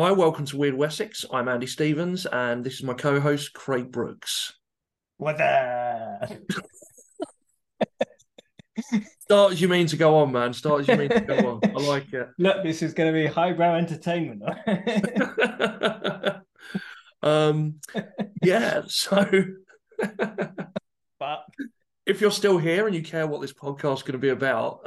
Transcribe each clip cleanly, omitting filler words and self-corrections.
Hi, welcome to Wyrd Wessex. I'm Andy Stevens, and this is my co-host, Craig Brooks. What up? Start as you mean to go on, man. Start as you mean to go on. I like it. Look, this is going to be highbrow entertainment. Yeah, so... but if you're still here and you care what this podcast is going to be about...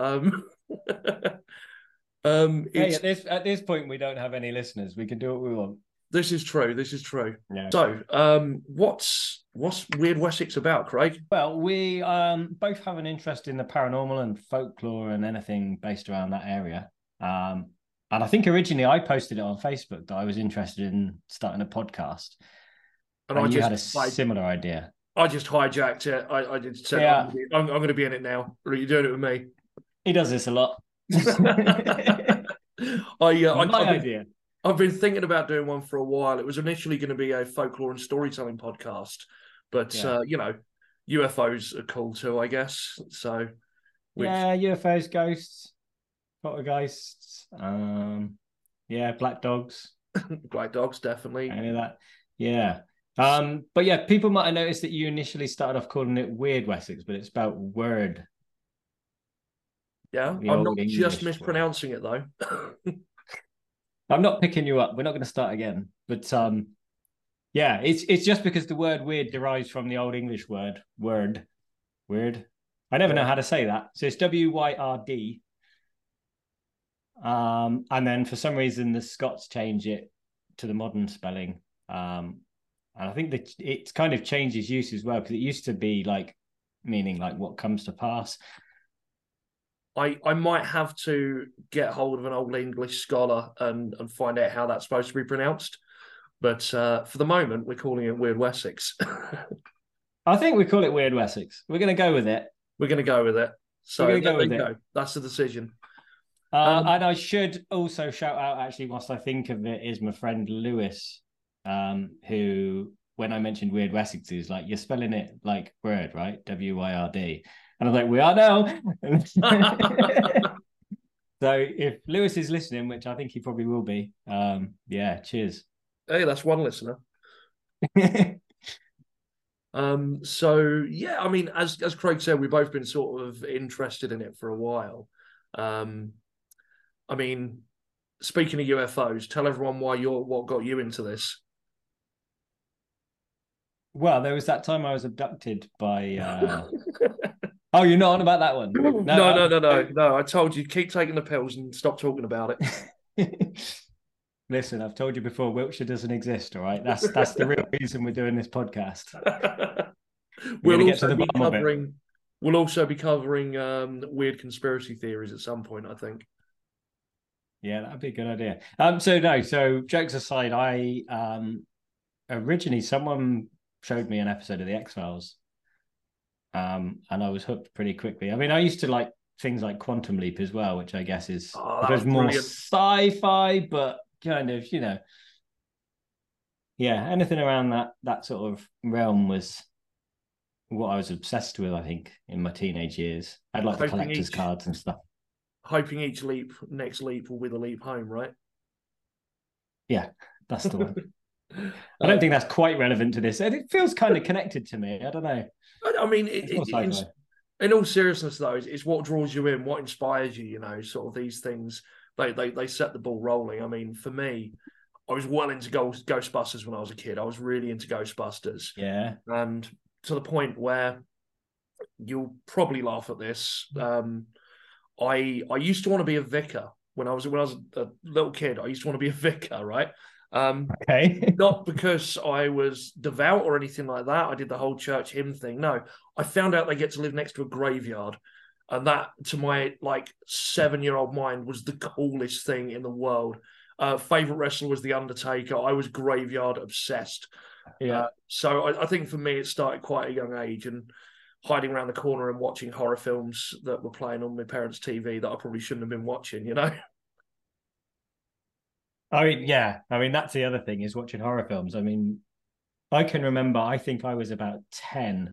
hey, at this point, we don't have any listeners. We can do what we want. This is true. This is true. Yeah. So, what's Wyrd Wessex about, Craig? Well, we both have an interest in the paranormal and folklore and anything based around that area. And I think originally I posted it on Facebook that I was interested in starting a podcast. And you had a similar idea. I just hijacked it. I did say, yeah. I'm going to be in it now. Or are you doing it with me? He does this a lot. I've been thinking about doing one for a while. It was initially going to be a folklore and storytelling podcast, but yeah. You know, UFOs are cool too, I guess. So yeah, UFOs, ghosts, poltergeists, black dogs, definitely. Any of that, yeah. But yeah, people might have noticed that you initially started off calling it Wyrd Wessex, but it's about word. Yeah, I'm not just mispronouncing it, though. I'm not picking you up. We're not going to start again. But, yeah, it's just because the word weird derives from the Old English word, word. Weird. I never know how to say that. So it's W-Y-R-D. And then for some reason, the Scots change it to the modern spelling. And I think that it's kind of changed its use as well, because it used to be, like, meaning, like, what comes to pass. I might have to get hold of an Old English scholar and find out how that's supposed to be pronounced. But for the moment, we're calling it Wyrd Wessex. I think we call it Wyrd Wessex. We're going to go with it. We're going to go with it. So there you go. That's the decision. And I should also shout out, actually, whilst I think of it, is my friend Lewis, who, when I mentioned Wyrd Wessex, is like, you're spelling it like word, right? W-Y-R-D. And I was like, we are now. So if Lewis is listening, which I think he probably will be, yeah, cheers. Hey, that's one listener. So, yeah, I mean, as Craig said, we've both been sort of interested in it for a while. I mean, speaking of UFOs, tell everyone what got you into this. Well, there was that time I was abducted by... Oh, you're not on about that one? No. I told you, keep taking the pills and stop talking about it. Listen, I've told you before, Wiltshire doesn't exist, all right? That's the real reason we're doing this podcast. We'll also be covering weird conspiracy theories at some point, I think. Yeah, that'd be a good idea. So jokes aside, I originally, someone showed me an episode of The X-Files. And I was hooked pretty quickly. I mean, I used to like things like Quantum Leap as well, which I guess is more sci-fi, but kind of, you know, yeah, anything around that sort of realm was what I was obsessed with, I think, in my teenage years. I'd like the collector's cards and stuff. Hoping each leap, next leap will be the leap home, right? Yeah, that's the one. I don't think that's quite relevant to this. It feels kind of connected to me. I don't know. I mean, in all seriousness, though, it's what draws you in, what inspires you, you know, sort of these things. They set the ball rolling. I mean, for me, I was well into Ghostbusters when I was a kid. I was really into Ghostbusters. Yeah. And to the point where you'll probably laugh at this. I used to want to be a vicar when I was a little kid. I used to want to be a vicar, right? Okay. Not because I was devout or anything like that. I did the whole church hymn thing. No, I found out they get to live next to a graveyard. And that, to my, like, 7-year-old mind, was the coolest thing in the world. Favorite wrestler was The Undertaker. I was graveyard obsessed. Yeah. So I think for me, it started quite a young age, and hiding around the corner and watching horror films that were playing on my parents' TV that I probably shouldn't have been watching, you know? I mean, yeah. I mean, that's the other thing, is watching horror films. I mean, I can remember, I think I was about 10,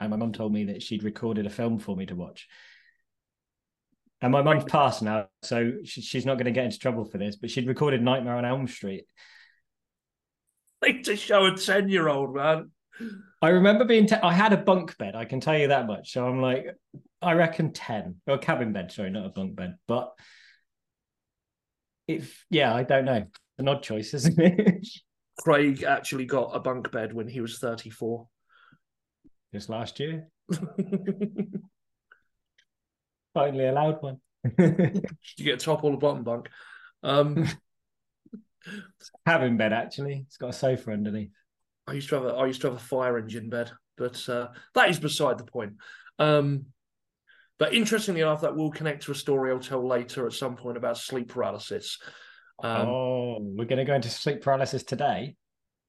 and my mum told me that she'd recorded a film for me to watch. And my mum's passed now, so she's not going to get into trouble for this, but she'd recorded Nightmare on Elm Street. Like to show a 10-year-old, man. I remember being... I had a bunk bed, I can tell you that much. So I'm like, I reckon 10. Or a cabin bed, sorry, not a bunk bed. But, if yeah, I don't know. An odd choice, isn't it? Craig actually got a bunk bed when he was 34. Just last year. Finally allowed one. You get a top or a bottom bunk. Cabin bed, actually. It's got a sofa underneath. I used to have a fire engine bed, but that is beside the point. But interestingly enough, that will connect to a story I'll tell later at some point about sleep paralysis. We're going to go into sleep paralysis today.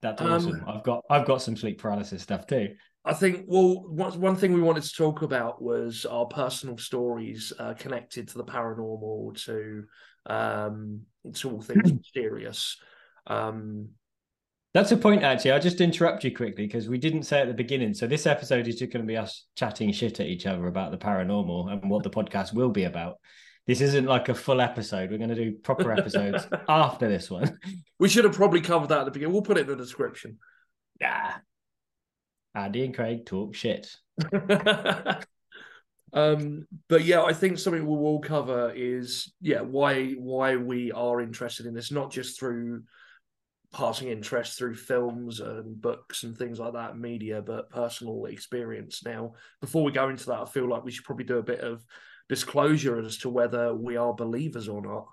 That's awesome. I've got some sleep paralysis stuff too. I think, well, one thing we wanted to talk about was our personal stories connected to the paranormal, to all things mysterious. That's a point, actually. I'll just interrupt you quickly because we didn't say at the beginning. So this episode is just going to be us chatting shit at each other about the paranormal and what the podcast will be about. This isn't like a full episode. We're going to do proper episodes after this one. We should have probably covered that at the beginning. We'll put it in the description. Yeah. Andy and Craig talk shit. But yeah, I think something we will cover is why we are interested in this, not just through passing interest through films and books and things like that, media, but personal experience. Now, before we go into that, I feel like we should probably do a bit of disclosure as to whether we are believers or not.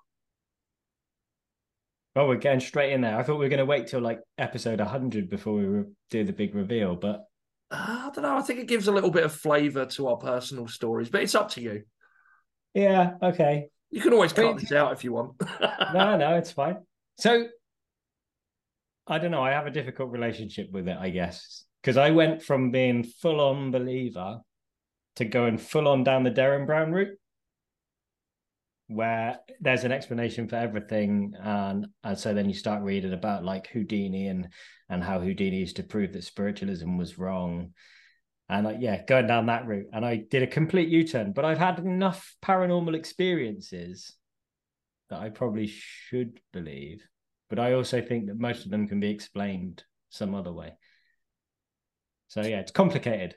Well, we're getting straight in there. I thought we were going to wait till like episode 100 before we do the big reveal, but I don't know. I think it gives a little bit of flavour to our personal stories, but it's up to you. Yeah, okay. You can always cut this out if you want. No, it's fine. So, I don't know. I have a difficult relationship with it, I guess, because I went from being full-on believer to going full-on down the Derren Brown route, where there's an explanation for everything, and so then you start reading about like Houdini and how Houdini used to prove that spiritualism was wrong, and like going down that route, and I did a complete U-turn. But I've had enough paranormal experiences that I probably should believe, but I also think that most of them can be explained some other way. So yeah, it's complicated.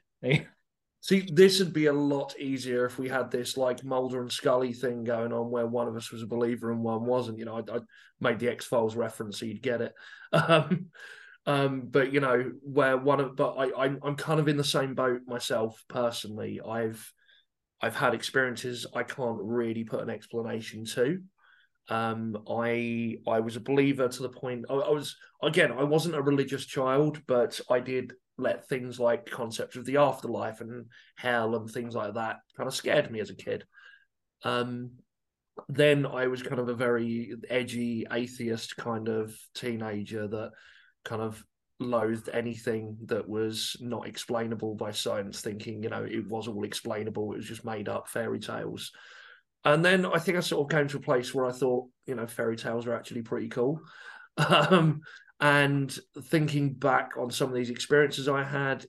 See, this would be a lot easier if we had this like Mulder and Scully thing going on where one of us was a believer and one wasn't. You know, I made the X-Files reference so you'd get it. But, you know, where I'm kind of in the same boat myself personally. I've had experiences I can't really put an explanation to. I was a believer to the point I wasn't a religious child, but I did let things like concepts of the afterlife and hell and things like that kind of scared me as a kid. Then I was kind of a very edgy atheist kind of teenager that kind of loathed anything that was not explainable by science, thinking, you know, it was all explainable. It was just made up fairy tales. And then I think I sort of came to a place where I thought, you know, fairy tales are actually pretty cool. And thinking back on some of these experiences I had,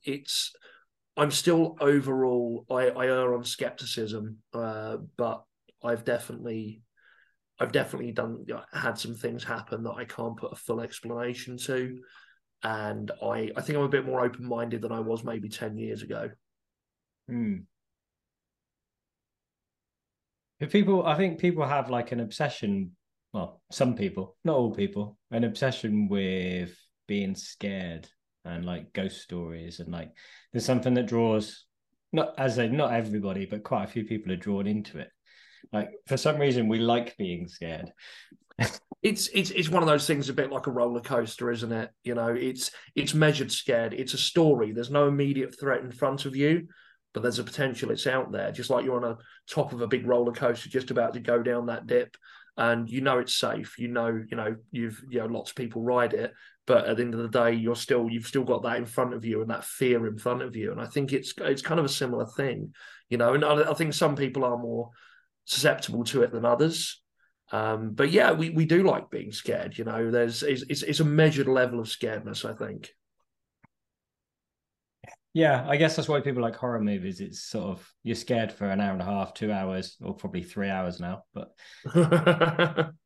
I'm still overall, I err on skepticism, but I've definitely had some things happen that I can't put a full explanation to. And I think I'm a bit more open-minded than I was maybe 10 years ago. I think people have like an obsession. Well, some people, not all people, an obsession with being scared and like ghost stories, and like there's something that draws, not everybody, but quite a few people are drawn into it. Like for some reason, we like being scared. It's one of those things, a bit like a roller coaster, isn't it? You know, it's measured scared. It's a story. There's no immediate threat in front of you, but there's a potential it's out there. Just like you're on a top of a big roller coaster, just about to go down that dip. And you know it's safe. You know you've lots of people ride it, but at the end of the day, you've still got that in front of you and that fear in front of you. And I think it's kind of a similar thing, you know. And I think some people are more susceptible to it than others. But yeah, we do like being scared. You know, it's a measured level of scaredness, I think. Yeah, I guess that's why people like horror movies. It's sort of, you're scared for an hour and a half, 2 hours, or probably 3 hours now. But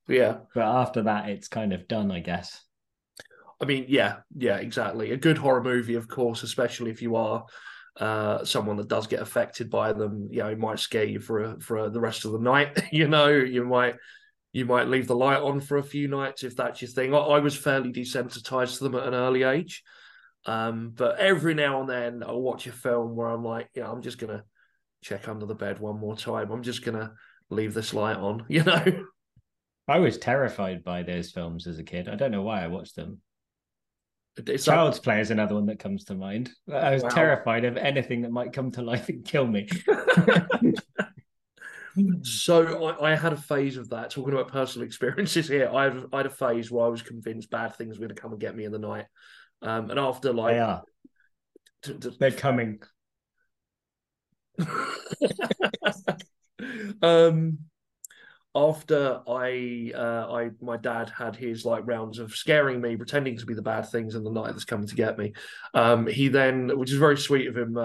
yeah. But after that, it's kind of done, I guess. I mean, yeah, exactly. A good horror movie, of course, especially if you are someone that does get affected by them, you know, it might scare you for the rest of the night. You know, you might leave the light on for a few nights if that's your thing. I was fairly desensitized to them at an early age. But every now and then I'll watch a film where I'm like, yeah, I'm just going to check under the bed one more time. I'm just going to leave this light on, you know? I was terrified by those films as a kid. I don't know why I watched them. Child's Play is another one that comes to mind. I was terrified of anything that might come to life and kill me. So I had a phase of that. Talking about personal experiences here, I had a phase where I was convinced bad things were going to come and get me in the night. And after, like, they're coming. After my dad had his like rounds of scaring me, pretending to be the bad things in the night that's coming to get me. He then, which is very sweet of him,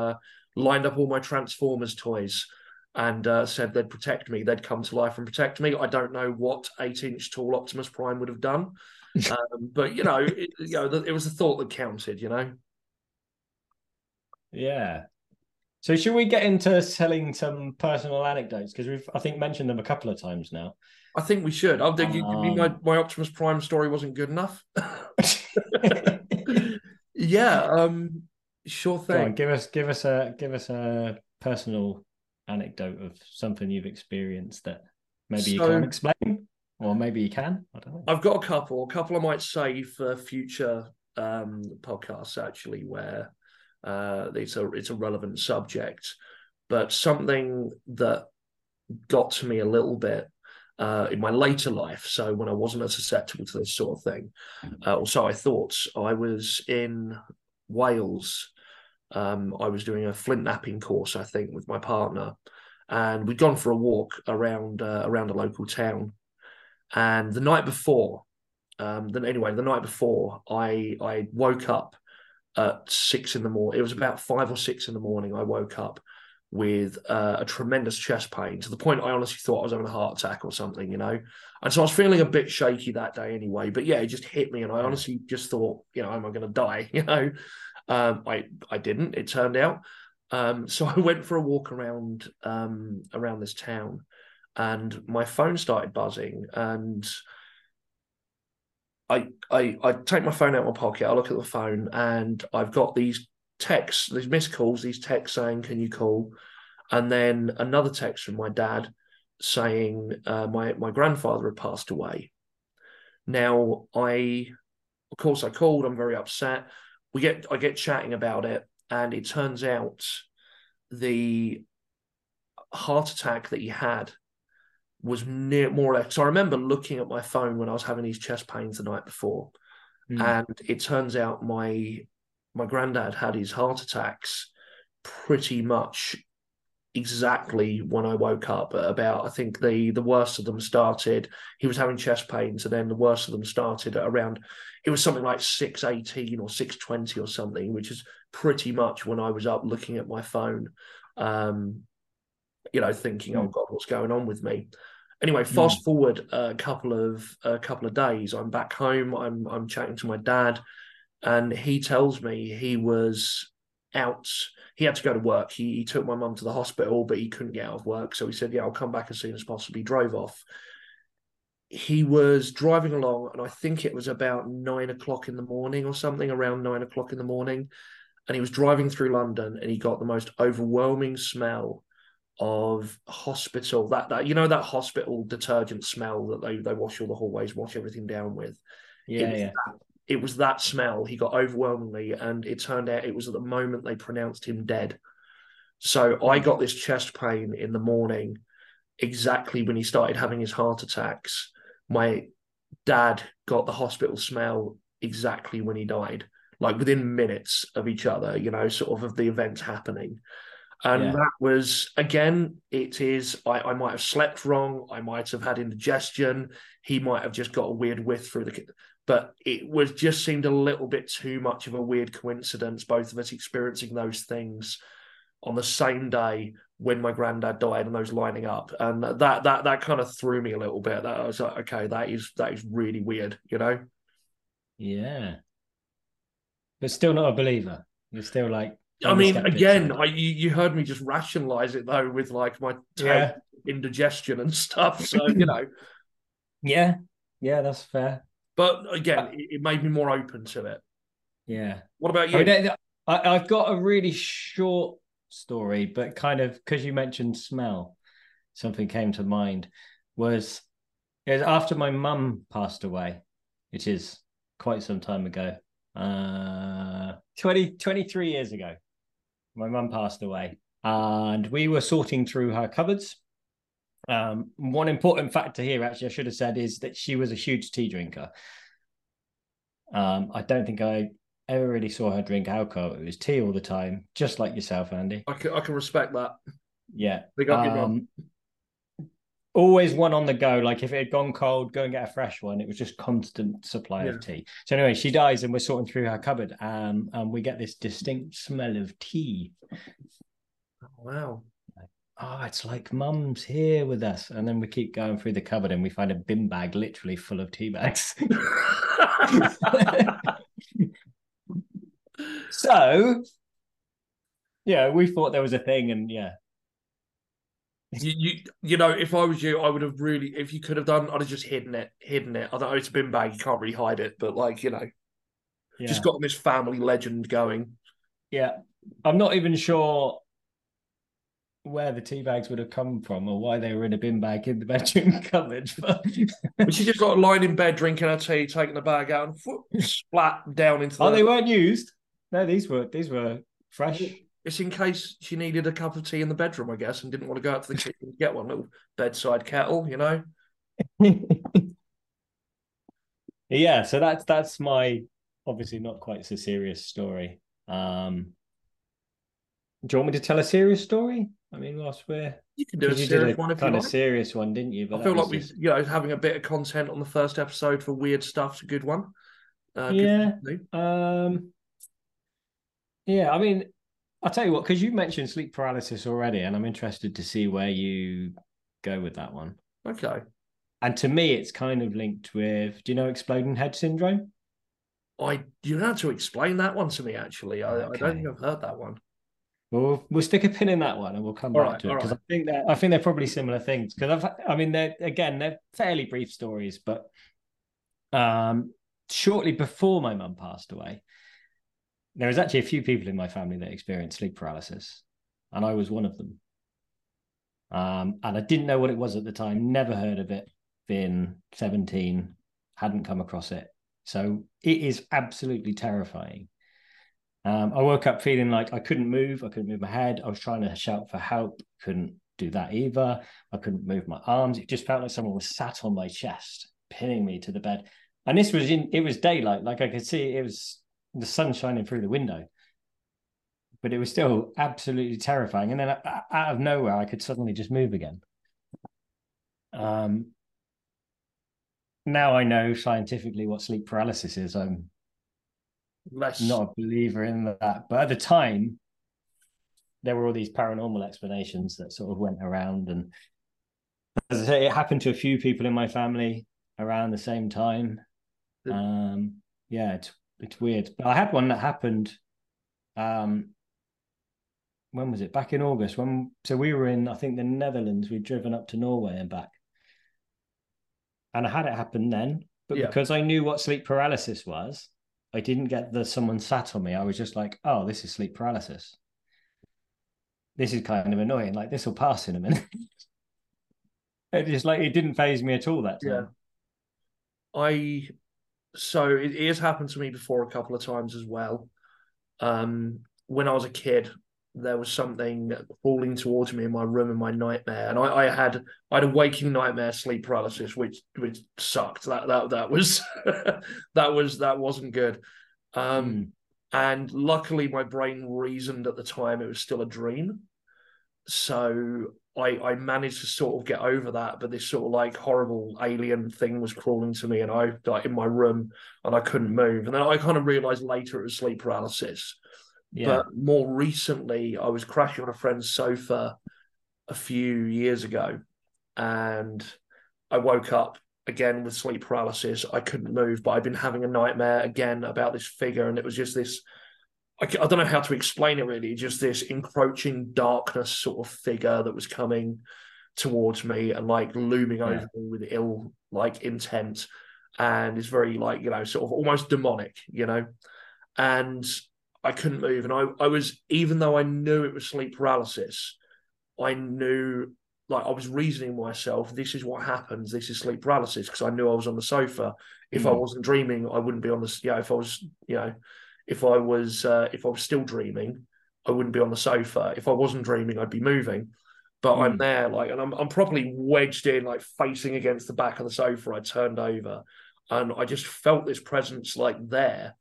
lined up all my Transformers toys and said they'd protect me. They'd come to life and protect me. I don't know what 8-inch tall Optimus Prime would have done, but it was the thought that counted, you know. Yeah. So should we get into telling some personal anecdotes? Because we've, I think, mentioned them a couple of times now. I think we should. I think my Optimus Prime story wasn't good enough. Yeah, sure thing. Go on, give us a personal anecdote of something you've experienced that maybe you can't explain, or maybe you can. I don't know. I've got a couple I might save for future podcasts, actually, where. It's a relevant subject, but something that got to me a little bit in my later life, so when I wasn't as susceptible to this sort of thing, or so I thought. I was in Wales. I was doing a flint knapping course, I think, with my partner, and we'd gone for a walk around a local town, and the night before, I woke up at 6 in the morning, it was about 5 or 6 in the morning. I woke up with a tremendous chest pain, to the point I honestly thought I was having a heart attack or something, you know. And so I was feeling a bit shaky that day anyway. But yeah, it just hit me, and I honestly just thought, you know, am I going to die? You know, I didn't. It turned out. So I went for a walk around this town, and my phone started buzzing, and I take my phone out of my pocket, I look at the phone, and I've got these texts, these missed calls, these texts saying, can you call? And then another text from my dad saying my grandfather had passed away. Now, of course I called, I'm very upset. I get chatting about it, and it turns out the heart attack that he had was near, more or less. So I remember looking at my phone when I was having these chest pains the night before, and it turns out my granddad had his heart attacks pretty much exactly when I woke up. At about, I think the worst of them started. He was having chest pains, and then the worst of them started at around. It was something like 6:18 or 6:20 or something, which is pretty much when I was up looking at my phone. You know, thinking, oh God, what's going on with me? Anyway, fast forward a couple of days, I'm back home, I'm chatting to my dad, and he tells me he was out, he had to go to work. He took my mum to the hospital, but he couldn't get out of work. So he said, yeah, I'll come back as soon as possible. He drove off. He was driving along, and I think it was about 9 o'clock in the morning or something, around 9 o'clock in the morning. And he was driving through London, and he got the most overwhelming smell of hospital, that you know, that hospital detergent smell that they wash all the hallways, wash everything down with. It was that smell he got overwhelmingly, and it turned out it was at the moment they pronounced him dead. So I got this chest pain in the morning, exactly when he started having his heart attacks. My dad got the hospital smell exactly when he died, like within minutes of each other, you know, sort of the events happening. And that was, again, it is, I might have slept wrong. I might have had indigestion. He might have just got a weird whiff through the... But it was just seemed a little bit too much of a weird coincidence, both of us experiencing those things on the same day when my granddad died and those lining up. And that kind of threw me a little bit. That, I was like, okay, that is really weird, you know? Yeah. But still not a believer. You're still like... I mean, again, you heard me just rationalize it, though, with, like, my indigestion and stuff. So, you know. Yeah, that's fair. But, again, it made me more open to it. Yeah. What about you? I've got a really short story, but kind of, because you mentioned smell, something came to mind. It was after my mum passed away, which is quite some time ago. 23 years ago. My mum passed away, and we were sorting through her cupboards. One important factor here, actually, I should have said, is that she was a huge tea drinker. I don't think I ever really saw her drink alcohol. It was tea all the time, just like yourself, Andy. I can respect that. Yeah. Always one on the go. Like, if it had gone cold, go and get a fresh one. It was just constant supply of tea. So anyway, she dies and we're sorting through her cupboard, and we get this distinct smell of tea. Oh, wow. Like, it's like mum's here with us. And then we keep going through the cupboard and we find a bin bag literally full of tea bags. So, yeah, we thought there was a thing, and yeah. You know, if I was you, I would have really, if you could have done, I'd have just hidden it. I don't know, it's a bin bag, you can't really hide it, but, like, you know, just got this family legend going. Yeah. I'm not even sure where the tea bags would have come from or why they were in a bin bag in the bedroom cupboard. But she just got lying in bed, drinking her tea, taking the bag out and whoop, splat down into the... Oh, they weren't used? No, these were fresh. It's in case she needed a cup of tea in the bedroom, I guess, and didn't want to go out to the kitchen to get one. Little bedside kettle, you know? Yeah, so that's my, obviously not quite so serious story. Do you want me to tell a serious story? I mean, whilst we're... You can do a serious one if you want. You did a kind of serious one, didn't you? But I feel like we, you know, having a bit of content on the first episode for weird stuff's a good one. Yeah, I mean... I'll tell you what, because you mentioned sleep paralysis already, and I'm interested to see where you go with that one. Okay. And to me, it's kind of linked with, do you know exploding head syndrome? You had to explain that one to me, actually. Okay. I don't think I've heard that one. Well, we'll stick a pin in that one, and we'll come back to it, because I think they're probably similar things. Because they're fairly brief stories, but shortly before my mum passed away, there was actually a few people in my family that experienced sleep paralysis, and I was one of them. And I didn't know what it was at the time, never heard of it, been 17, hadn't come across it. So it is absolutely terrifying. I woke up feeling like I couldn't move my head. I was trying to shout for help, couldn't do that either. I couldn't move my arms. It just felt like someone was sat on my chest, pinning me to the bed. And it was daylight, like I could see it was... the sun shining through the window, but it was still absolutely terrifying. And then out of nowhere, I could suddenly just move again. Now I know scientifically what sleep paralysis is. I'm not a believer in that, but at the time there were all these paranormal explanations that sort of went around. And as I say, it happened to a few people in my family around the same time. It's weird. But I had one that happened, when was it? Back in August. So we were in, I think, the Netherlands. We'd driven up to Norway and back. And I had it happen then. But because I knew what sleep paralysis was, I didn't get the someone sat on me. I was just like, oh, this is sleep paralysis. This is kind of annoying. Like, this will pass in a minute. It didn't faze me at all that time. Yeah. So it has happened to me before a couple of times as well. When I was a kid, there was something falling towards me in my room in my nightmare, and I had a waking nightmare sleep paralysis, which sucked. That was that wasn't good. And luckily, my brain reasoned at the time it was still a dream. So I managed to sort of get over that, but this sort of like horrible alien thing was crawling to me, and I like in my room, and I couldn't move. And then I kind of realized later it was sleep paralysis. Yeah. But more recently, I was crashing on a friend's sofa a few years ago, and I woke up again with sleep paralysis. I couldn't move, but I'd been having a nightmare again about this figure, and it was just this, I don't know how to explain it really, just this encroaching darkness sort of figure that was coming towards me and like looming over me with ill like intent, and it's very like, you know, sort of almost demonic, you know, and I couldn't move. And I was, even though I knew it was sleep paralysis, I knew, like I was reasoning myself, this is what happens, this is sleep paralysis, because I knew I was on the sofa. If I wasn't dreaming, I wouldn't be on the, if I was still dreaming, I wouldn't be on the sofa. If I wasn't dreaming, I'd be moving. But I'm there, like, and I'm probably wedged in, like facing against the back of the sofa. I turned over, and I just felt this presence, like there.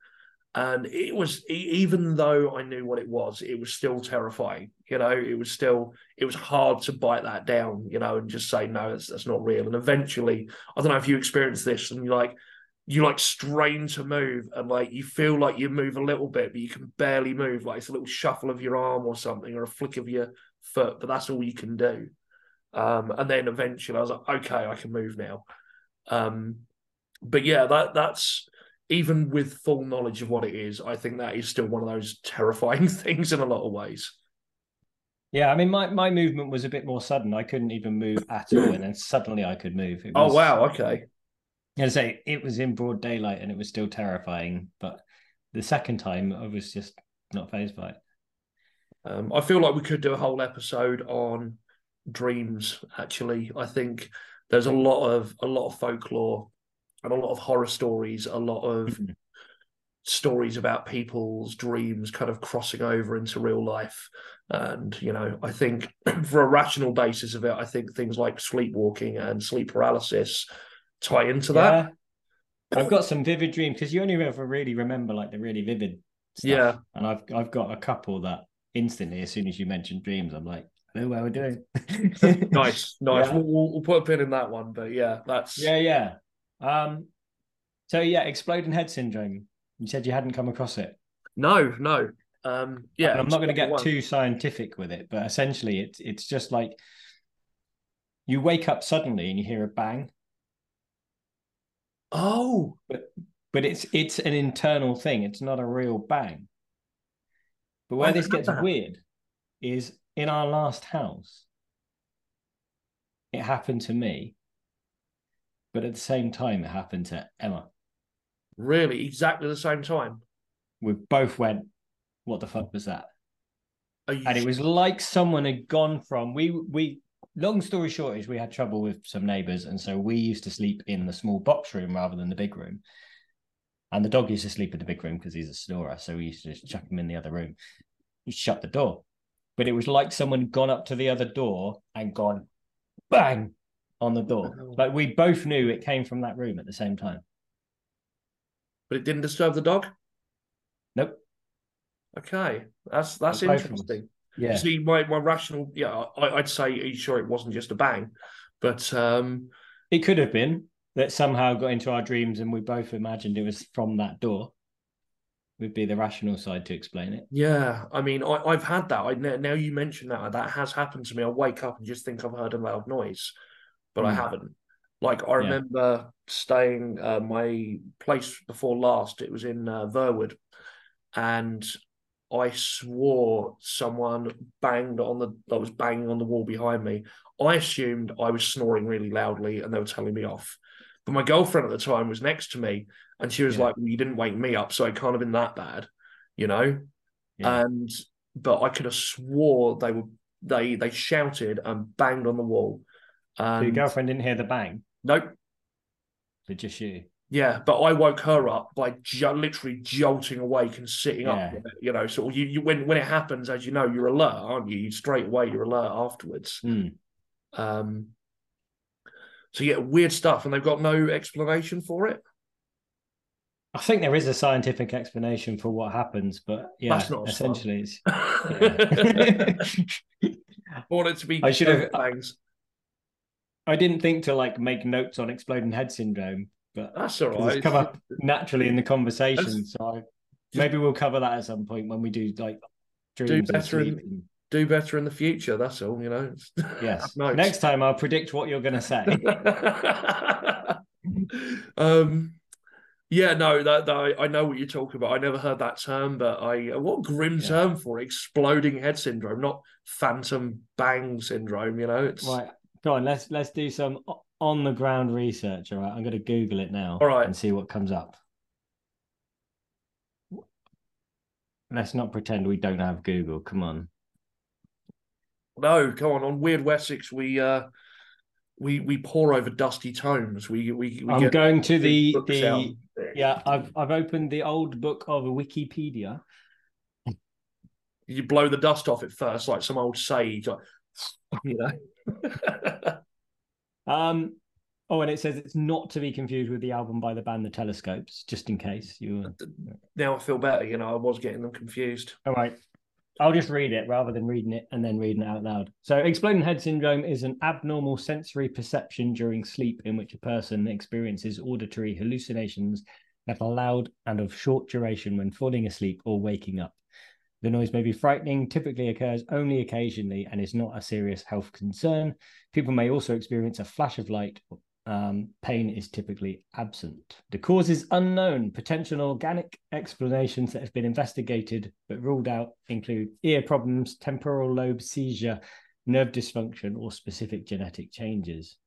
And it was, even though I knew what it was still terrifying. You know, it was still, it was hard to bite that down, you know, and just say, no, that's not real. And eventually, I don't know if you experience this, and you strain to move, and like you feel like you move a little bit, but you can barely move. Like it's a little shuffle of your arm or something, or a flick of your foot, but that's all you can do. And then eventually I was like, okay, I can move now. But yeah, that's even with full knowledge of what it is, I think that is still one of those terrifying things in a lot of ways. Yeah, I mean, my movement was a bit more sudden. I couldn't even move at all, and then suddenly I could move. It was, oh, wow, okay. I'd say it was in broad daylight, and it was still terrifying, but the second time, I was just not fazed by it. I feel like we could do a whole episode on dreams, actually. I think there's a lot of folklore and a lot of horror stories, a lot of stories about people's dreams kind of crossing over into real life. And, you know, I think for a rational basis of it, I think things like sleepwalking and sleep paralysis tie into that. I've got some vivid dreams, because you only ever really remember like the really vivid stuff. Yeah. And I've got a couple that instantly, as soon as you mentioned dreams, I'm like, I know what we're doing. Nice. Yeah. We'll put a pin in that one, but yeah, that's... Yeah. So yeah, exploding head syndrome. You said you hadn't come across it. No. Yeah. And I'm not going to get too scientific with it, but essentially it's just like you wake up suddenly and you hear a bang. Oh, but it's an internal thing. It's not a real bang. But where this gets weird is in our last house. It happened to me, but at the same time, it happened to Emma. Really? Exactly the same time? We both went, what the fuck was that? And it was like someone had gone from... We long story short is we had trouble with some neighbours, and so we used to sleep in the small box room rather than the big room. And the dog used to sleep in the big room because he's a snorer, so we used to just chuck him in the other room. You shut the door. But it was like someone had gone up to the other door and gone, bang, on the door. Like we both knew it came from that room at the same time. But it didn't disturb the dog? Nope. Okay. That's interesting. Yeah. You see, my rational, I'd say, are you sure it wasn't just a bang? But it could have been that somehow got into our dreams and we both imagined it was from that door. Would be the rational side to explain it. Yeah. I mean, I've had that. Now you mention that. That has happened to me. I wake up and just think I've heard a loud noise, but I haven't. Like, I remember staying my place before last. It was in Verwood. And I swore someone I was banging on the wall behind me. I assumed I was snoring really loudly and they were telling me off. But my girlfriend at the time was next to me. And she was like, well, you didn't wake me up, so it can't have been that bad, you know? Yeah. But I could have swore they shouted and banged on the wall. So your girlfriend didn't hear the bang? Nope. But just you? Yeah, but I woke her up by literally jolting awake and sitting up. You know, so you when it happens, as you know, you're alert, aren't you? Straight away, you're alert afterwards. So yeah, weird stuff, and they've got no explanation for it? I think there is a scientific explanation for what happens, but yeah, that's not essentially it's... Yeah. I want it to be. I should have. I didn't think to like make notes on exploding head syndrome, but that's all right. It's come up naturally in the conversation, so maybe we'll cover that at some point when we do like dreams. Do better in the future. That's all, you know. Yes. Next time, I'll predict what you're going to say. Yeah, no, that I know what you're talking about. I never heard that term, but what grim term for exploding head syndrome, not phantom bang syndrome. You know, it's right. Go on, let's do some on the ground research. All right, I'm going to Google it now. All right, and see what comes up. Let's not pretend we don't have Google. Come on. No, come on Wyrd Wessex, we pore over dusty tomes. We I'm going to the yeah. I've opened the old book of Wikipedia. You blow the dust off it first, like some old sage, like, you know. Oh, and it says it's not to be confused with the album by the band The Telescopes, just in case you. Now I feel better. You know, I was getting them confused. All right. I'll just read it rather than reading it and then reading it out loud. So exploding head syndrome is an abnormal sensory perception during sleep in which a person experiences auditory hallucinations that are loud and of short duration when falling asleep or waking up. The noise may be frightening, typically occurs only occasionally, and is not a serious health concern. People may also experience a flash of light. Pain is typically absent. The cause is unknown. Potential organic explanations that have been investigated but ruled out include ear problems, temporal lobe seizure, nerve dysfunction, or specific genetic changes.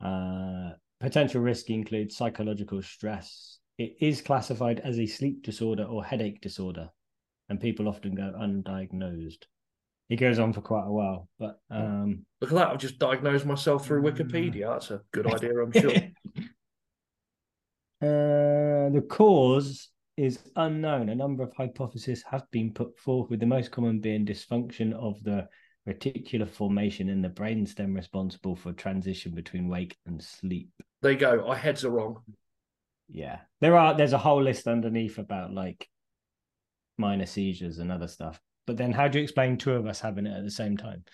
Potential risk includes psychological stress. It is classified as a sleep disorder or headache disorder, and people often go undiagnosed. It goes on for quite a while, but look at that! I've just diagnosed myself through Wikipedia. That's a good idea, I'm sure. The cause is unknown. A number of hypotheses have been put forth, with the most common being dysfunction of the reticular formation in the brainstem responsible for transition between wake and sleep. There you go. Our heads are wrong. Yeah, there's a whole list underneath about like minor seizures and other stuff. But then how do you explain two of us having it at the same time?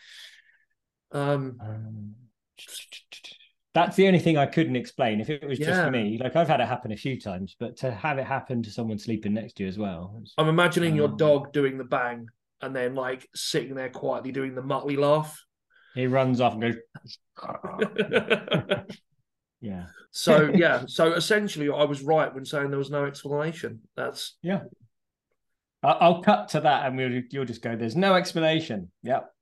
That's the only thing I couldn't explain. If it was just me, like I've had it happen a few times, but to have it happen to someone sleeping next to you as well. I'm imagining your dog doing the bang and then like sitting there quietly doing the Motley laugh. He runs off and goes... Yeah. So essentially I was right when saying there was no explanation. That's... Yeah. I'll cut to that and you'll just go, there's no explanation. Yep.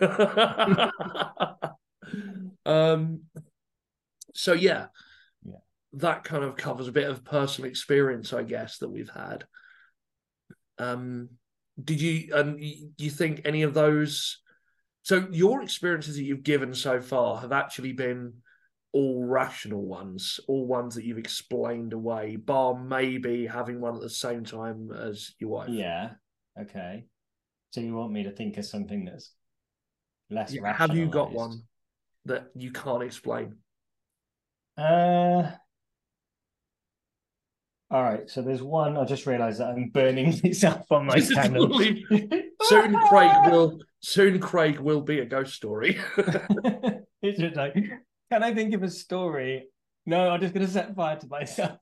So that kind of covers a bit of personal experience, I guess, that we've had. Do you think any of those... So your experiences that you've given so far have actually been all rational ones, all ones that you've explained away, bar maybe having one at the same time as your wife. Yeah, okay. So you want me to think of something that's less rationalized. Have you got one that you can't explain? All right, so there's one. I just realised that I'm burning myself on my channel. Soon Craig will be a ghost story. It's just like... Can I think of a story? No, I'm just going to set fire to myself.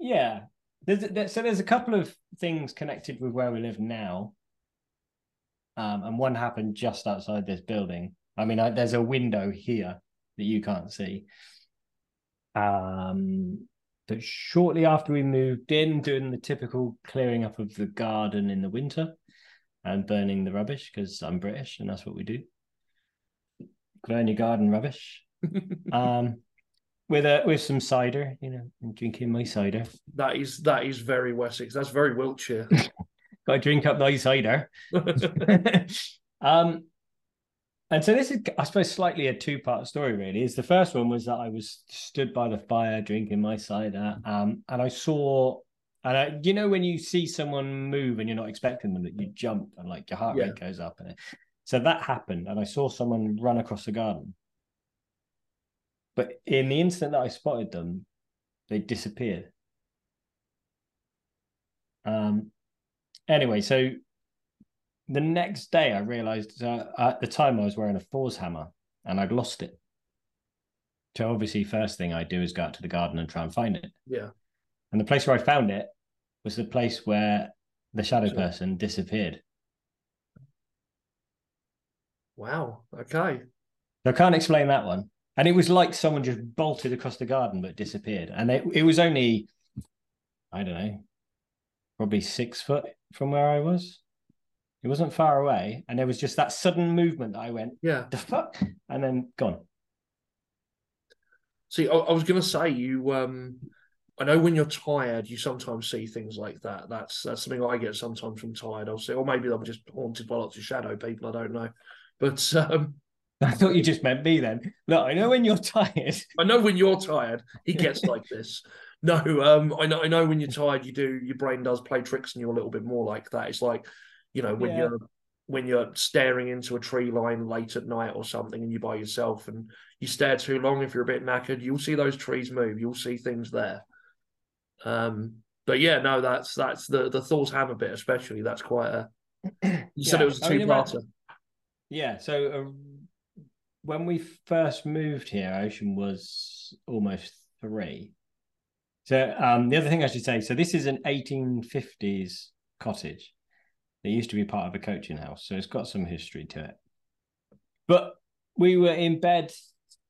Yeah. There's a couple of things connected with where we live now. And one happened just outside this building. I mean, there's a window here that you can't see. But shortly after we moved in, doing the typical clearing up of the garden in the winter, and burning the rubbish, because I'm British and that's what we do. Burn your garden rubbish. With some cider, you know, I'm drinking my cider. That is very Wessex. That's very Wiltshire. Got to drink up thy cider. And so this is, I suppose, slightly a two-part story, really. Is the first one was that I was stood by the fire drinking my cider, and I saw... And you know when you see someone move and you're not expecting them, that you jump and like your heart rate goes up. And so that happened, and I saw someone run across the garden. But in the instant that I spotted them, they disappeared. Anyway, so the next day I realized at the time I was wearing a Thor's hammer and I'd lost it. So obviously first thing I do is go out to the garden and try and find it. Yeah. And the place where I found it was the place where the shadow person disappeared. Wow. Okay. I can't explain that one. And it was like someone just bolted across the garden but disappeared. And it was only, I don't know, probably 6 foot from where I was. It wasn't far away. And there was just that sudden movement that I went, yeah, the fuck? And then gone. See, I was going to say, you, I know when you're tired, you sometimes see things like that. That's something I get sometimes from tired. I'll say, or maybe I'm just haunted by lots of shadow people. I don't know. But I thought you just meant me then. No, I know when you're tired. I know when you're tired, he gets like this. No, I know when you're tired, you do, your brain does play tricks and you're a little bit more like that. It's like, you know, when you're staring into a tree line late at night or something and you're by yourself and you stare too long, if you're a bit knackered, you'll see those trees move. You'll see things there. But yeah, no, that's the Thor's hammer bit especially. That's quite a... You said it was a two-parter. Yeah, so when we first moved here, Ocean was almost 3. So the other thing I should say, so this is an 1850s cottage. It used to be part of a coaching house, so it's got some history to it. But we were in bed.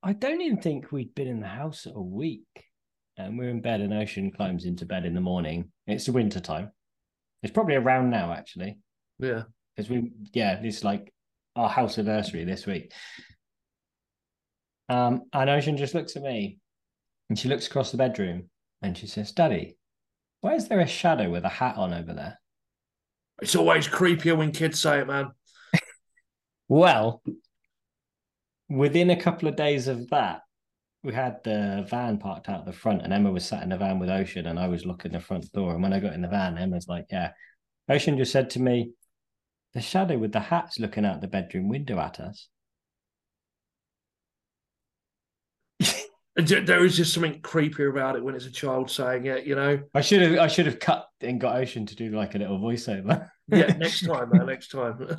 I don't even think we'd been in the house a week. And we're in bed and Ocean climbs into bed in the morning. It's the winter time. It's probably around now, actually. Yeah. Because it's like our house anniversary this week. And Ocean just looks at me and she looks across the bedroom and she says, "Daddy, why is there a shadow with a hat on over there?" It's always creepier when kids say it, man. Well, within a couple of days of that, we had the van parked out the front and Emma was sat in the van with Ocean and I was locking the front door. And when I got in the van, Emma's like, yeah. Ocean just said to me, "The shadow with the hat's looking out the bedroom window at us." There is just something creepier about it when it's a child saying it, you know. I should have cut and got Ocean to do like a little voiceover. Yeah, next time, man. Next time.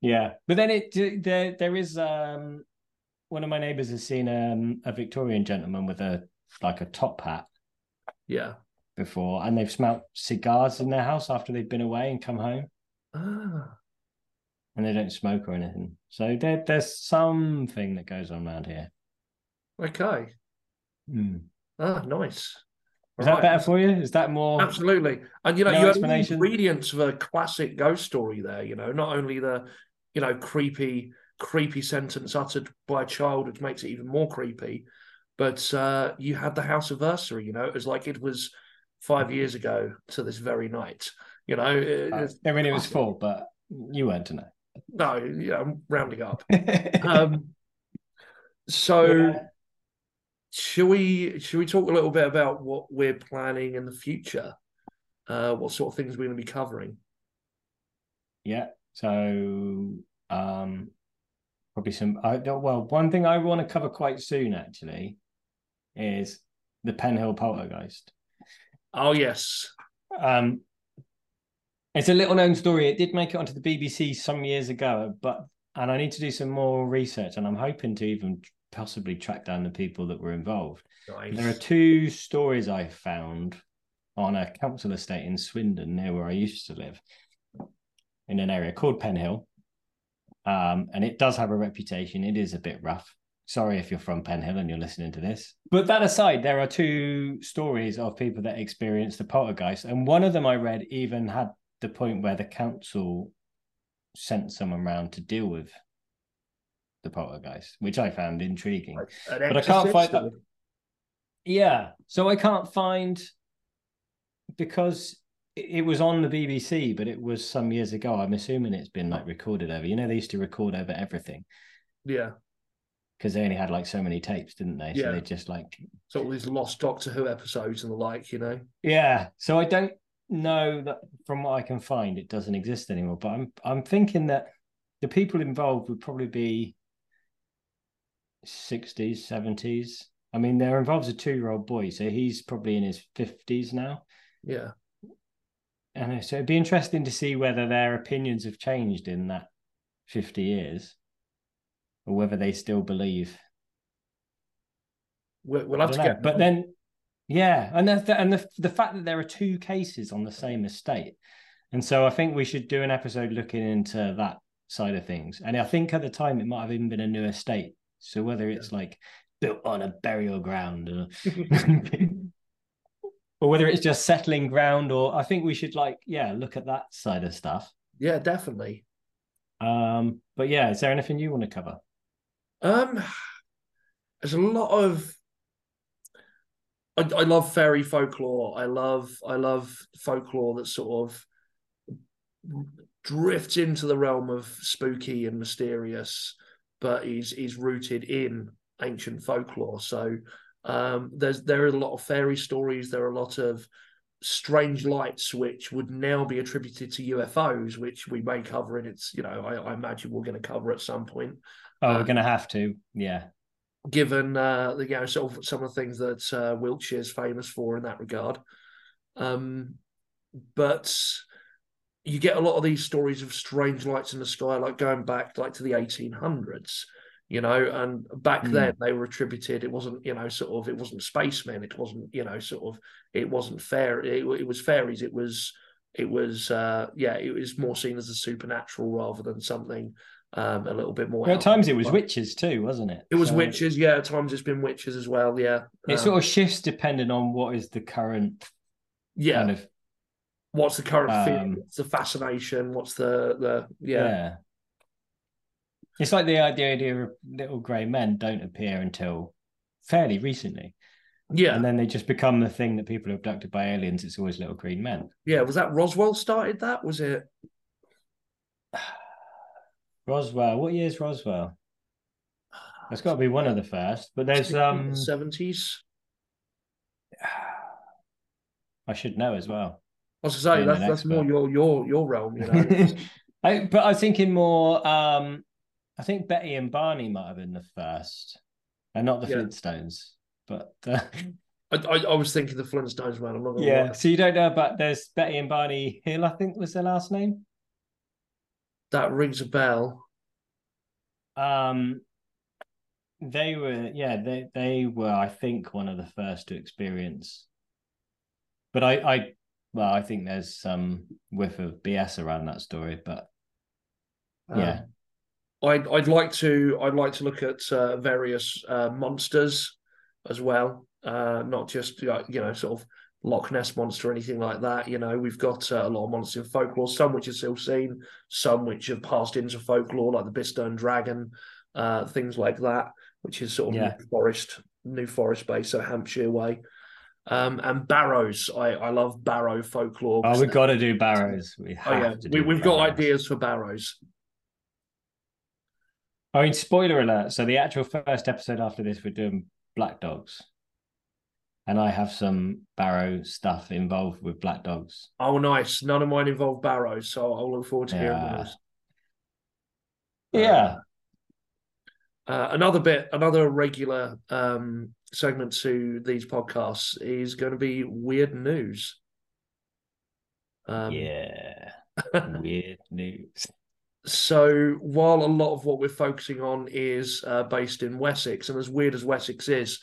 Yeah, but then there is one of my neighbours has seen a Victorian gentleman with a top hat. Yeah. Before, and they've smelt cigars in their house after they've been away and come home. Ah. And they don't smoke or anything, so there's something that goes on around here. Okay. Mm. Ah, nice. Is that better for you? Is that more... Absolutely. And, you know, you have the ingredients of a classic ghost story there, you know, not only the, you know, creepy sentence uttered by a child, which makes it even more creepy, but you had the house anniversary, you know, it was like it was 5 years ago to this very night, you know. I mean, it was 4, but you weren't to know. No, yeah, I'm rounding up. Should we talk a little bit about what we're planning in the future? What sort of things we're going to be covering? Yeah. So probably one thing I want to cover quite soon actually is the Penhill Poltergeist. Oh yes. It's a little known story. It did make it onto the BBC some years ago, and I need to do some more research, and I'm hoping to even possibly track down the people that were involved. Nice. There are 2 stories I found on a council estate in Swindon near where I used to live in an area called Penhill. And it does have a reputation. It is a bit rough. Sorry if you're from Penhill and you're listening to this. But that aside, there are 2 stories of people that experienced the poltergeist. And one of them I read even had the point where the council sent someone round to deal with the poltergeist, which I found intriguing, but I can't find that. Yeah, so I can't find, because it was on the BBC, but it was some years ago. I'm assuming it's been like recorded over. You know, they used to record over everything. Yeah, because they only had like so many tapes, didn't they? Yeah. So they just like all these lost Doctor Who episodes and the like, you know. Yeah, so I don't know that from what I can find, it doesn't exist anymore. But I'm thinking that the people involved would probably be 60s, 70s. I mean, they're involved as a 2-year-old boy, so he's probably in his 50s now. Yeah. And so it'd be interesting to see whether their opinions have changed in that 50 years or whether they still believe. We'll have to get... But then, yeah, and the fact that there are two cases on the same estate. And so I think we should do an episode looking into that side of things. And I think at the time it might have even been a new estate. So whether it's like built on a burial ground or... Or whether it's just settling ground, or I think we should look at that side of stuff. Yeah, definitely. But yeah, is there anything you want to cover? There's a lot of. I love fairy folklore. I love folklore that sort of drifts into the realm of spooky and mysterious, but is rooted in ancient folklore. So. There are a lot of fairy stories. There are a lot of strange lights which would now be attributed to UFOs, which we may cover in its, I imagine we're going to cover at some point. Oh, we're going to have to, yeah. Given, sort of some of the things that Wiltshire's famous for in that regard. But you get a lot of these stories of strange lights in the sky, like going back to the 1800s. And back then they were attributed, it wasn't, it wasn't spacemen, it wasn't, it wasn't fair, it was fairies, it was more seen as a supernatural rather than something a little bit more. Well, at times it was witches too, wasn't it? It was witches, yeah, at times it's been witches as well, yeah. It sort of shifts depending on what is the current kind of... What's the current feeling, what's the fascination, what's the. It's like the idea of little grey men don't appear until fairly recently. Yeah. And then they just become the thing that people are abducted by aliens. It's always little green men. Yeah. Was that Roswell started that? Was it? Roswell. What year is Roswell? That's got to be one of the first. But there's... 70s? I should know as well. I was going to say, that's more your realm, but I was thinking more... I think Betty and Barney might have been the first, and not the Flintstones. But I was thinking the Flintstones, man. I'm not gonna lie. So you don't know about there's Betty and Barney Hill, I think was their last name. That rings a bell. They were they were, I think, one of the first to experience. But I think there's some whiff of BS around that story, but yeah. I'd like to look at various monsters as well, not just sort of Loch Ness monster or anything like that. We've got a lot of monsters in folklore, some which are still seen, some which have passed into folklore, like the Bisterne Dragon, things like that, which is sort of New Forest Bay, so Hampshire way. And barrows, I love barrow folklore. Oh, we've got to do barrows. We've got ideas for barrows. I mean, spoiler alert. So the actual first episode after this, we're doing black dogs. And I have some barrow stuff involved with black dogs. Oh, nice. None of mine involve barrows, so I'll look forward to hearing those. Yeah. Another regular segment to these podcasts is going to be weird news. Weird news. So while a lot of what we're focusing on is based in Wessex, and as weird as Wessex is,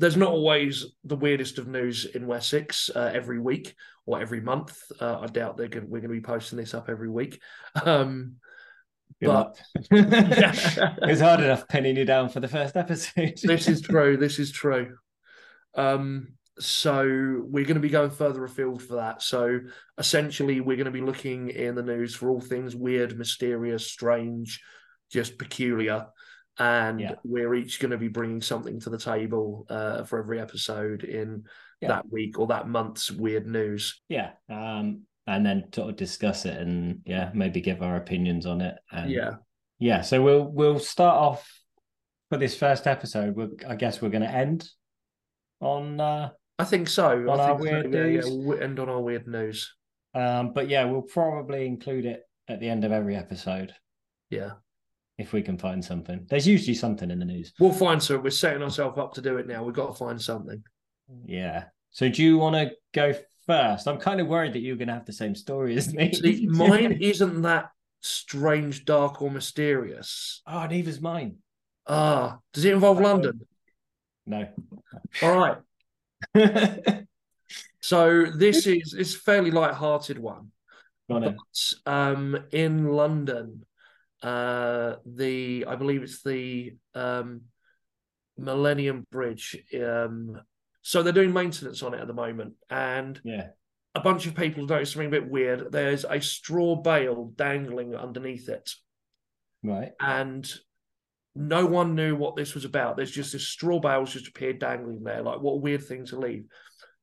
there's not always the weirdest of news in Wessex every week or every month. I doubt we're going to be posting this up every week. It's hard enough penning you down for the first episode. This is true. So we're going to be going further afield for that. So essentially, we're going to be looking in the news for all things weird, mysterious, strange, just peculiar. And we're each going to be bringing something to the table for every episode in that week or that month's weird news. Yeah. And then sort of discuss it and, maybe give our opinions on it. And, yeah. So we'll start off for this first episode. I guess we're going to end on... I think so. We'll end on our weird news. But yeah, we'll probably include it at the end of every episode. Yeah. If we can find something. There's usually something in the news. We'll find something. We're setting ourselves up to do it now. We've got to find something. Yeah. So do you want to go first. I'm kind of worried that you're going to have the same story as me. See, mine isn't that strange, dark, or mysterious. Oh, neither's mine. Ah, does it involve London? No. All right. So this is a fairly light-hearted one. But, in London, I believe it's the Millennium Bridge. So they're doing maintenance on it at the moment, and a bunch of people noticed something a bit weird. There's a straw bale dangling underneath it, right? And no one knew what this was about. There's just this straw bale just appeared dangling there. Like, what a weird thing to leave.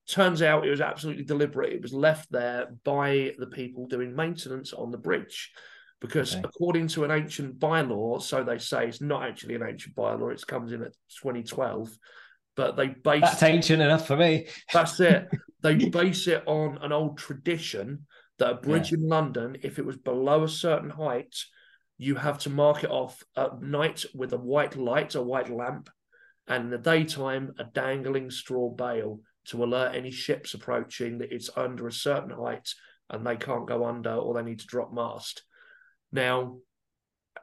Turns out it was absolutely deliberate. It was left there by the people doing maintenance on the bridge because, according to an ancient bylaw, so they say, it's not actually an ancient bylaw. It comes in at 2012, but they base... That's ancient enough for me. That's it. They base it on an old tradition that a bridge in London, if it was below a certain height, you have to mark it off at night with a white light, a white lamp, and in the daytime, a dangling straw bale, to alert any ships approaching that it's under a certain height and they can't go under or they need to drop mast. Now,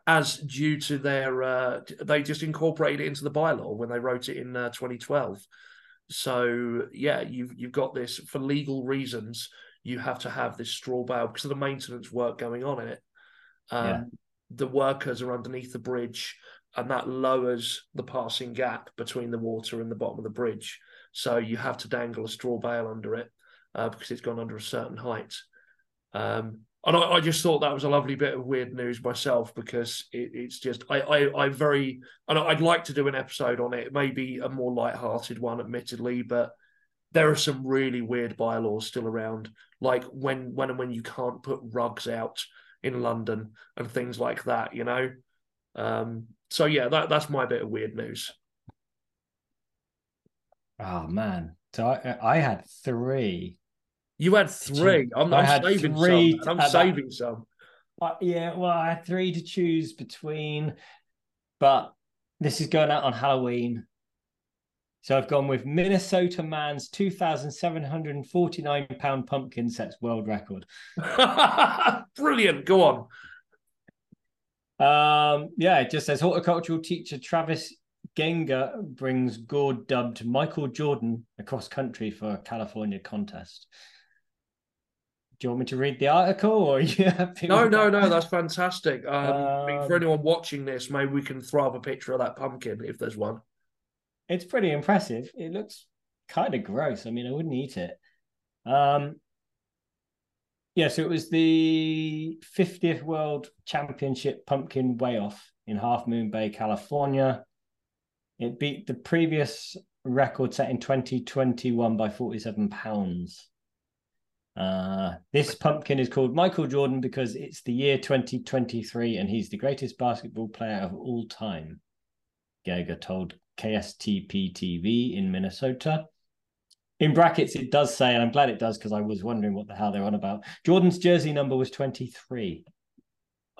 as due to their... they just incorporated it into the bylaw when they wrote it in 2012. So, yeah, you've got this, for legal reasons, you have to have this straw bale because of the maintenance work going on in it. The workers are underneath the bridge and that lowers the passing gap between the water and the bottom of the bridge. So you have to dangle a straw bale under it because it's gone under a certain height. And I just thought that was a lovely bit of weird news myself because it's just, and I'd like to do an episode on it, maybe a more lighthearted one, admittedly, but there are some really weird bylaws still around, like when you can't put rugs out in London and things like that, you know? So yeah, that's my bit of weird news. Oh man! So I had three. You had three. I'm saving some. Yeah, well, I had three to choose between, but this is going out on Halloween, so I've gone with Minnesota man's 2,749-pound pumpkin sets world record. Brilliant. Go on. Yeah, it just says horticultural teacher Travis Genga brings gourd-dubbed Michael Jordan across country for a California contest. Do you want me to read the article? Or no, that's fantastic. I mean, for anyone watching this, maybe we can throw up a picture of that pumpkin if there's one. It's pretty impressive. It looks kind of gross. I mean, I wouldn't eat it. Yeah, so it was the 50th World Championship Pumpkin Weigh-Off in Half Moon Bay, California. It beat the previous record set in 2021 by 47 pounds. This pumpkin is called Michael Jordan because it's the year 2023 and he's the greatest basketball player of all time, Gaga told KSTP TV in Minnesota. In brackets, it does say, and I'm glad it does because I was wondering what the hell they're on about, Jordan's jersey number was 23.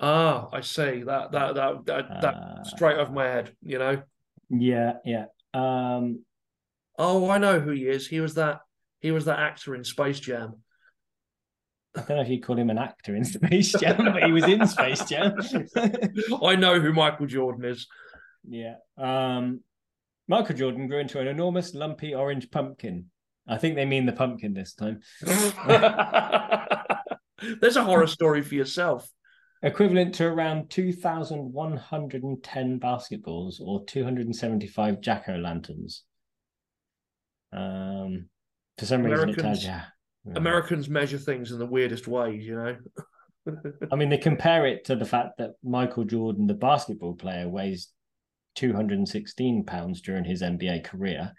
Ah, I see. That straight off my head, you know? Yeah. Oh, I know who he is. He was that actor in Space Jam. I don't know if you call him an actor in Space Jam, but he was in Space Jam. I know who Michael Jordan is. Yeah. Michael Jordan grew into an enormous lumpy orange pumpkin. I think they mean the pumpkin this time. There's a horror story for yourself. Equivalent to around 2,110 basketballs or 275 jack-o'-lanterns. For some reason, Americans measure things in the weirdest ways, you know. I mean, they compare it to the fact that Michael Jordan, the basketball player, weighs 216 pounds during his NBA career,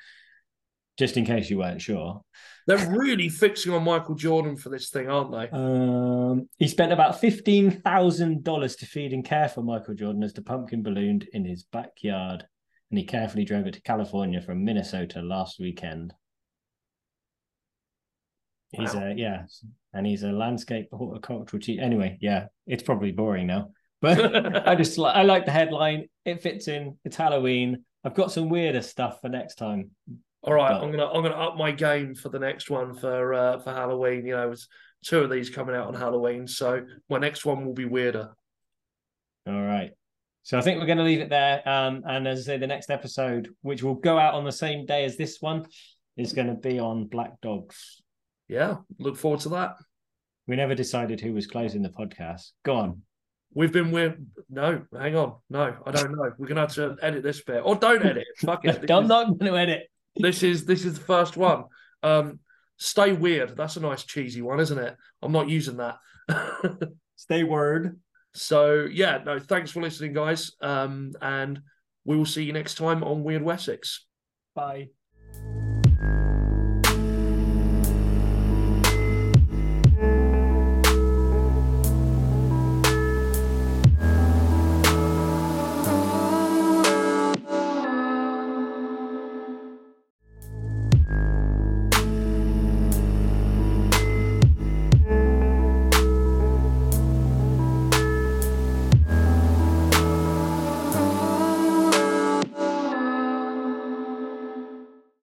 just in case you weren't sure. They're really fixing on Michael Jordan for this thing, aren't they? He spent about $15,000 to feed and care for Michael Jordan as the pumpkin ballooned in his backyard, and he carefully drove it to California from Minnesota last weekend. Wow. He's a landscape horticultural teacher. Anyway, yeah, it's probably boring now, but I like the headline. It fits in. It's Halloween. I've got some weirder stuff for next time. all right, but I'm gonna up my game for the next one for Halloween. You know, it's 2 of these coming out on Halloween, so my next one will be weirder. All right. So I think we're going to leave it there. And as I say, the next episode, which will go out on the same day as this one, is going to be on Black Dogs. Yeah, look forward to that. We never decided who was closing the podcast. Go on. We've been weird. No, hang on. No, I don't know. We're going to have to edit this bit. Or don't edit. Fuck it. I'm not going to edit. This is the first one. Stay weird. That's a nice cheesy one, isn't it? I'm not using that. Stay word. So, yeah, no, thanks for listening, guys. And we will see you next time on Wyrd Wessex. Bye.